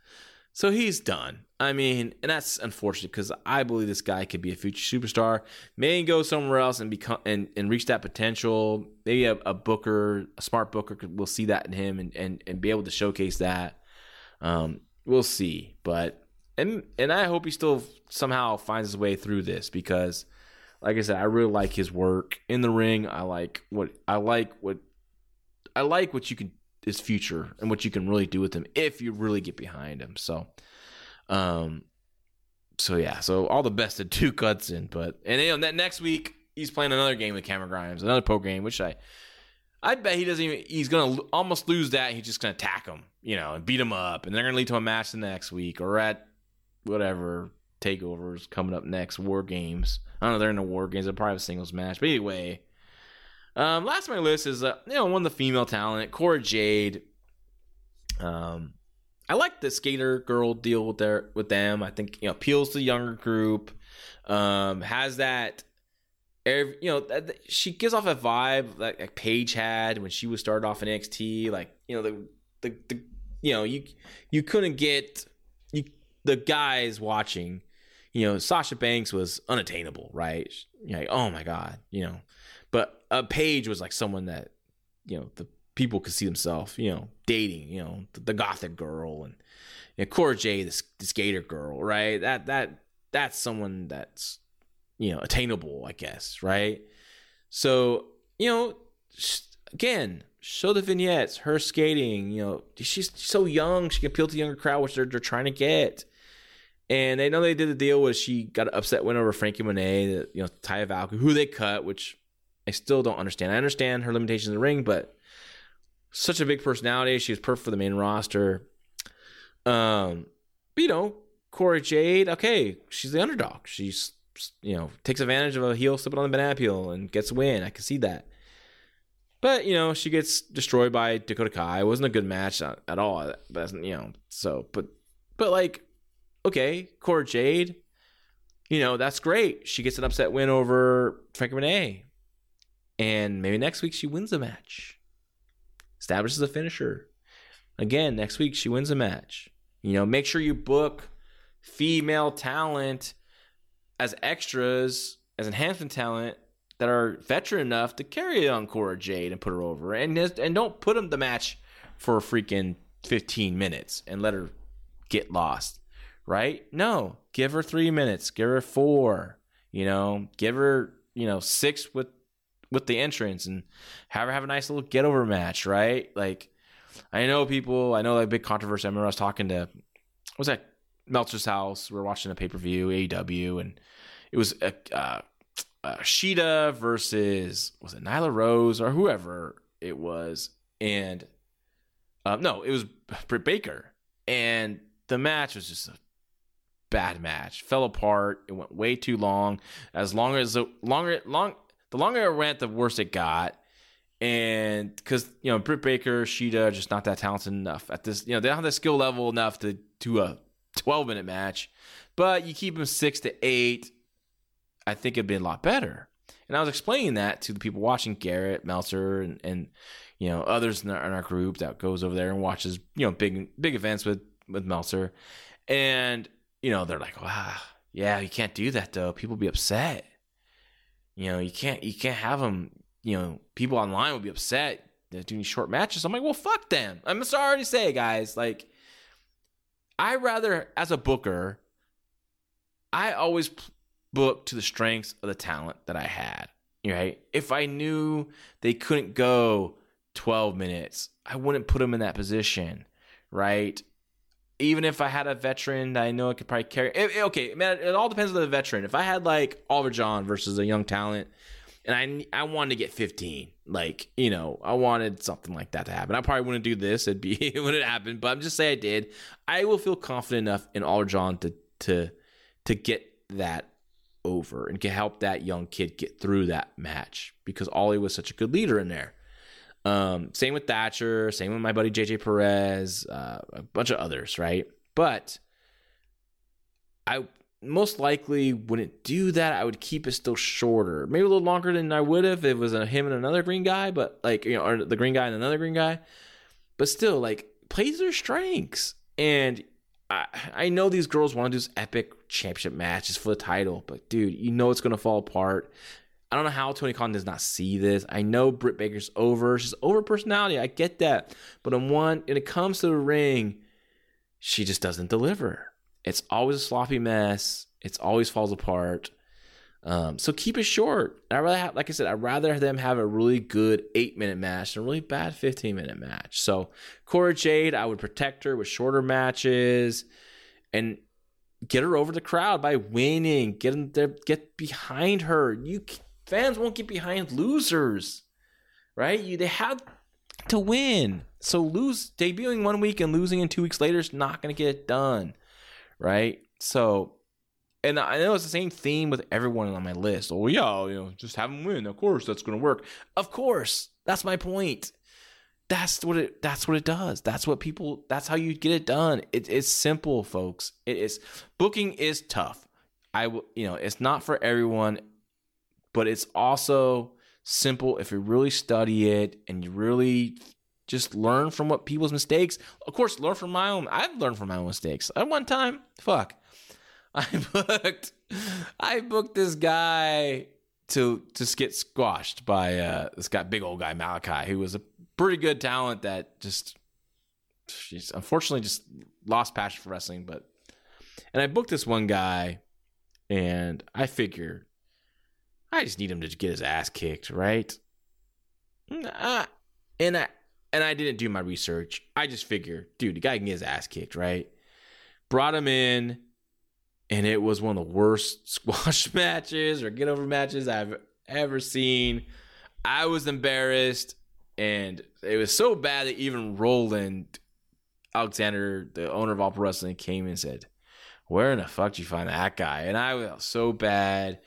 so he's done. I mean, and that's unfortunate, because I believe this guy could be a future superstar, may go somewhere else and become and reach that potential. Maybe a smart booker will see that in him and be able to showcase that. We'll see, but and I hope he still somehow finds his way through this, because like I said, I really like his work in the ring. I like what you can, his future, and what you can really do with him if you really get behind him. So all the best to Duke Hudson. That next week he's playing another game with Cameron Grimes, another poker game, which I bet he doesn't even. He's gonna almost lose that. He's just gonna attack him, you know, and beat him up, and they're gonna lead to a match the next week or at whatever takeovers coming up next, War Games. I don't know. They're in the War Games. They're probably a singles match, but anyway. Last on my list is, one of the female talent, Cora Jade. I like the skater girl deal with their with them. I think, you know, appeals to the younger group. Has that, you know, she gives off a vibe like Paige had when she was started off in NXT. Like, you know, the you know, you couldn't get the guys watching. You know, Sasha Banks was unattainable, right? You know, like, oh my God, you know. But Paige was like someone that, you know, the people could see themselves, you know, dating, you know, the gothic girl, and Cora Jade, the skater girl, right? That's someone that's, you know, attainable, I guess, right? So, you know, again, show the vignettes, her skating, you know, she's so young, she can appeal to the younger crowd, which they're trying to get. And they know they did the deal with she got an upset win over Frankie Monet, you know, Taya Valkyrie, who they cut, which I still don't understand. I understand her limitations in the ring, but such a big personality. She was perfect for the main roster. But, you know, Cora Jade, okay, she's the underdog. She's, you know, takes advantage of a heel slipping on the banana peel and gets a win. I can see that. But, you know, she gets destroyed by Dakota Kai. It wasn't a good match at all. But, you know, so, but like, okay, Cora Jade, you know, that's great. She gets an upset win over Frankie Monet. And maybe next week she wins the match. Establishes a finisher. Again, next week she wins a match. You know, make sure you book female talent as extras, as enhancement talent that are veteran enough to carry on Cora Jade and put her over. And don't put them the match for freaking 15 minutes and let her get lost. Right? No, give her 3 minutes, give her 4, you know, give her, you know, 6 with the entrance, and have her have a nice little get over match. Right? Like, I know like big controversy. I remember I was talking to, was that Meltzer's house? We were watching a pay-per-view AEW, and it was Shida versus, was it Nyla Rose or whoever it was? And no, it was Britt Baker, and the match was just a bad match. Fell apart. It went way too long. The longer it went, the worse it got. And because, you know, Britt Baker, Shida, just not that talented enough at this. You know, they don't have the skill level enough to do a 12-minute match. But you keep them 6 to 8, I think it'd be a lot better. And I was explaining that to the people watching, Garrett, Meltzer, and you know, others in our group that goes over there and watches, you know, big events with Meltzer. And, you know, they're like, wow, yeah, you can't do that though. People will be upset. You know, you can't have them, you know, people online will be upset. They're doing short matches. I'm like, well, fuck them. I'm sorry to say, guys, like, I rather, as a booker, I always book to the strengths of the talent that I had, right? If I knew they couldn't go 12 minutes, I wouldn't put them in that position, right? Even if I had a veteran that I know I could probably carry. Okay, man, it all depends on the veteran. If I had like Oliver John versus a young talent, and I wanted to get 15, like, you know, I wanted something like that to happen. I probably wouldn't do this. It wouldn't happen, but I'm just saying I did. I will feel confident enough in Oliver John to get that over and to help that young kid get through that match, because Ollie was such a good leader in there. Same with Thatcher, same with my buddy JJ Perez, a bunch of others, right? But I most likely wouldn't do that. I would keep it still shorter, maybe a little longer than I would have if it was him and another green guy, but like, you know, or the green guy and another green guy. But still, like, play their strengths. And I know these girls want to do this epic championship match just for the title, but dude, you know it's going to fall apart. I don't know how Tony Khan does not see this. I know Britt Baker's over. She's over personality. I get that. But when it comes to the ring, she just doesn't deliver. It's always a sloppy mess. It always falls apart. So keep it short. I rather have, like I said, I'd rather them have a really good 8-minute match than a really bad 15-minute match. So Cora Jade, I would protect her with shorter matches and get her over the crowd by winning. Get behind her. Fans won't get behind losers, right? They have to win. So debuting one week and losing in 2 weeks later is not going to get it done, right? So, and I know it's the same theme with everyone on my list. Oh, yeah, you know, just have them win. Of course, that's going to work. Of course, that's my point. That's what it does. That's how you get it done. It's simple, folks. It is. Booking is tough. It's not for everyone, but it's also simple if you really study it and you really just learn from what people's mistakes. Of course, learn from my own. I've learned from my own mistakes. At one time, I booked this guy to get squashed by this guy, big old guy Malachi, who was a pretty good talent that unfortunately lost passion for wrestling. And I booked this one guy, and I figured I just need him to get his ass kicked, right? And I didn't do my research. I just figured, dude, the guy can get his ass kicked, right? Brought him in, and it was one of the worst squash matches or get-over matches I've ever seen. I was embarrassed, and it was so bad that even Roland Alexander, the owner of All Pro Wrestling, came and said, "Where in the fuck did you find that guy?" And I was so bad,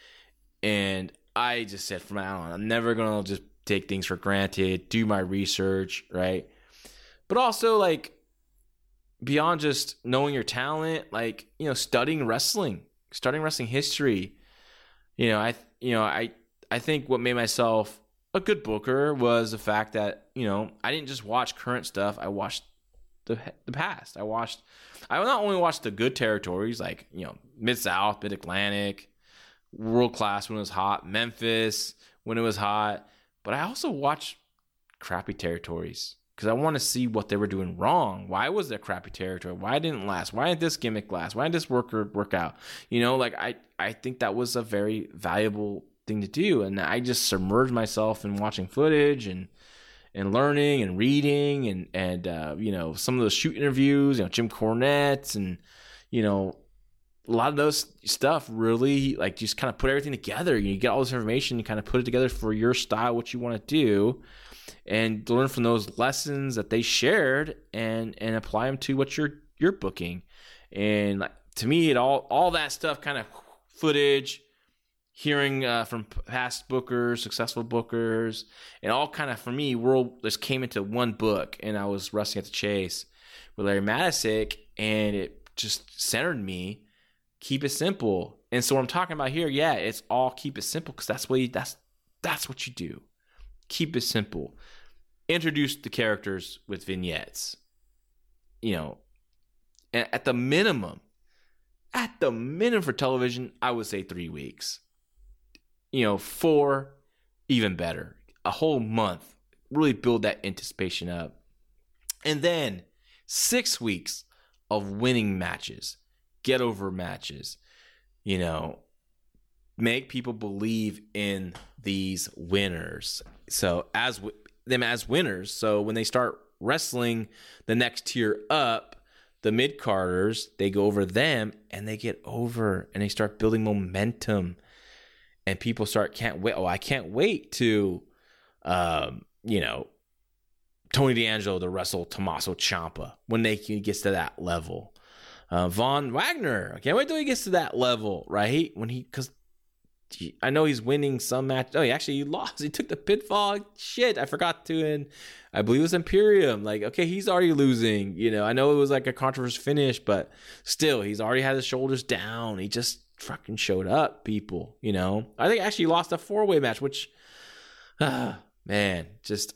and I just said from now on, I'm never going to just take things for granted, do my research, right? But also, like, beyond just knowing your talent, like, you know, studying wrestling history. I think what made myself a good booker was the fact that, you know, I didn't just watch current stuff. I watched the past. I not only watched the good territories, like, you know, Mid-South, Mid-Atlantic, World Class when it was hot, Memphis when it was hot, but I also watched crappy territories, because I want to see what they were doing wrong. Why was there crappy territory? Why didn't it last? Why didn't this gimmick last? Why didn't this worker work out? You know, like, I think that was a very valuable thing to do. And I just submerged myself in watching footage and learning and reading and you know, some of those shoot interviews, you know, Jim Cornette's, and, you know, a lot of those stuff really, like, just kind of put everything together. You get all this information, you kind of put it together for your style, what you want to do, and learn from those lessons that they shared and apply them to what you're booking. And, like, to me, it all that stuff, kind of footage, hearing from past bookers, successful bookers, and all kind of, for me, world just came into one book. And I was wrestling at the Chase with Larry Madisick, and it just centered me. Keep it simple. And so what I'm talking about here, yeah, it's all keep it simple, because that's what you do. Keep it simple. Introduce the characters with vignettes. You know, and at the minimum for television, I would say 3 weeks. You know, 4, even better. A whole month. Really build that anticipation up. And then 6 weeks of winning matches, get over matches, you know, make people believe in these winners. So as winners, so when they start wrestling the next tier up, the mid-carders, they go over them, and they get over, and they start building momentum, and people can't wait. Oh, I can't wait to, you know, Tony D'Angelo to wrestle Tommaso Ciampa when he gets to that level. Von Wagner, I can't wait till he gets to that level, right? Because I know he's winning some match. Oh, he lost. He took the pitfall. Shit, I forgot to. And I believe it was Imperium. Like, okay, he's already losing. You know, I know it was like a controversial finish, but still, he's already had his shoulders down. He just fucking showed up, people. You know, I think actually lost a 4-way match, which, man, just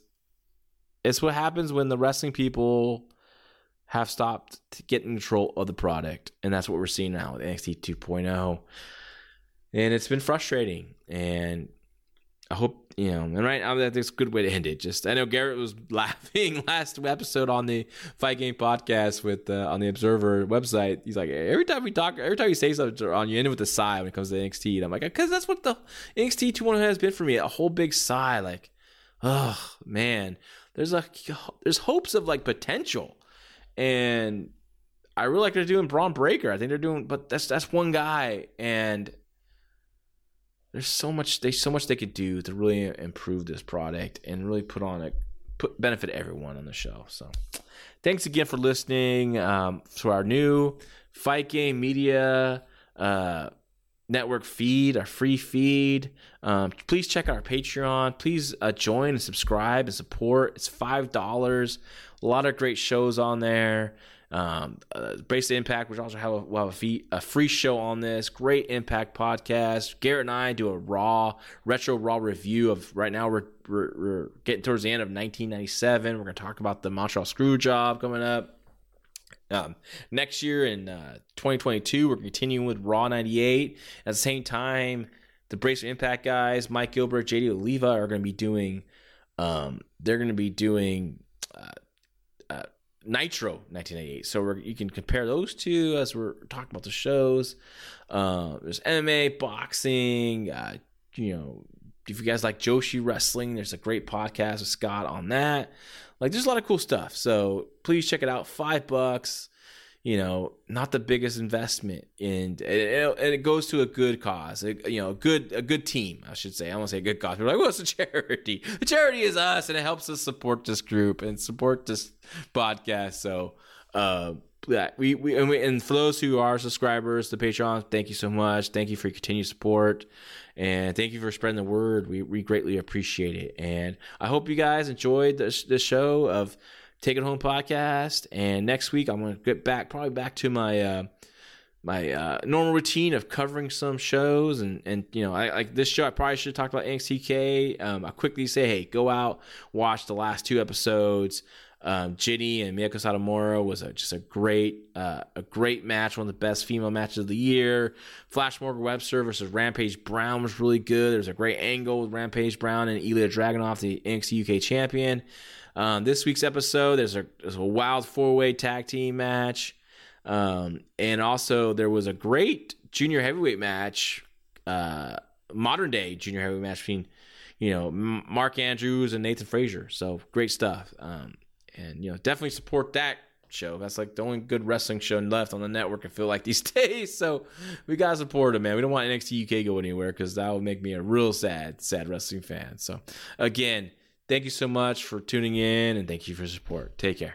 it's what happens when the wrestling people have stopped to get in control of the product. And that's what we're seeing now with NXT 2.0. And it's been frustrating. And I hope, you know, and right now that's a good way to end it. Just, I know Garrett was laughing last episode on the Fight Game podcast with on the Observer website. He's like, every time you say something, you end it with a sigh when it comes to NXT. And I'm like, because that's what the NXT 2.0 has been for me. A whole big sigh. Like, oh, man, there's hopes of, like, potential. And I really like they're doing Bron Breakker. I think they're doing, but that's one guy, and there's so much they could do to really improve this product and really benefit everyone on the show. So, thanks again for listening to our new Fight Game Media network feed, our free feed. Please check out our Patreon. Please join and subscribe and support. It's $5. A lot of great shows on there. Brace the Impact, which also we'll have a free show on this. Great Impact podcast. Garrett and I do a retro Raw review of right now. We're getting towards the end of 1997. We're going to talk about the Montreal Screwjob coming up. Next year in 2022, we're continuing with Raw 98. At the same time, the Brace the Impact guys, Mike Gilbert, JD Oliva, are going to be doing. They're going to be doing. Nitro 1988. So you can compare those two as we're talking about the shows. There's MMA, boxing. If you guys like Joshi wrestling, there's a great podcast with Scott on that. Like, there's a lot of cool stuff. So please check it out. $5. Not the biggest investment, and it goes to a good cause. A good team, I should say. I won't say a good cause. People are like, well, it's a charity. The charity is us, and it helps us support this group and support this podcast. So, and for those who are subscribers to Patreon, thank you so much. Thank you for your continued support, and thank you for spreading the word. We greatly appreciate it, and I hope you guys enjoyed this show of Take It Home Podcast, and next week I'm going to get back to my my normal routine of covering some shows, and like this show, I probably should have talked about NXT UK. I quickly say, hey, go out, watch the last two episodes. Jinny and Miyako Satomura was a great match, one of the best female matches of the year. Flash Morgan Webster versus Rampage Brown was really good. There's a great angle with Rampage Brown and Ilya Dragunov, the NXT UK champion. This week's episode, there's a wild four-way tag team match. And also there was a great junior heavyweight match, modern day junior heavyweight match between, Mark Andrews and Nathan Frazier. So great stuff. And definitely support that show. That's like the only good wrestling show left on the network, I feel like, these days. So we got to support it, man. We don't want NXT UK go anywhere, because that would make me a real sad wrestling fan. So again, thank you so much for tuning in, and thank you for your support. Take care.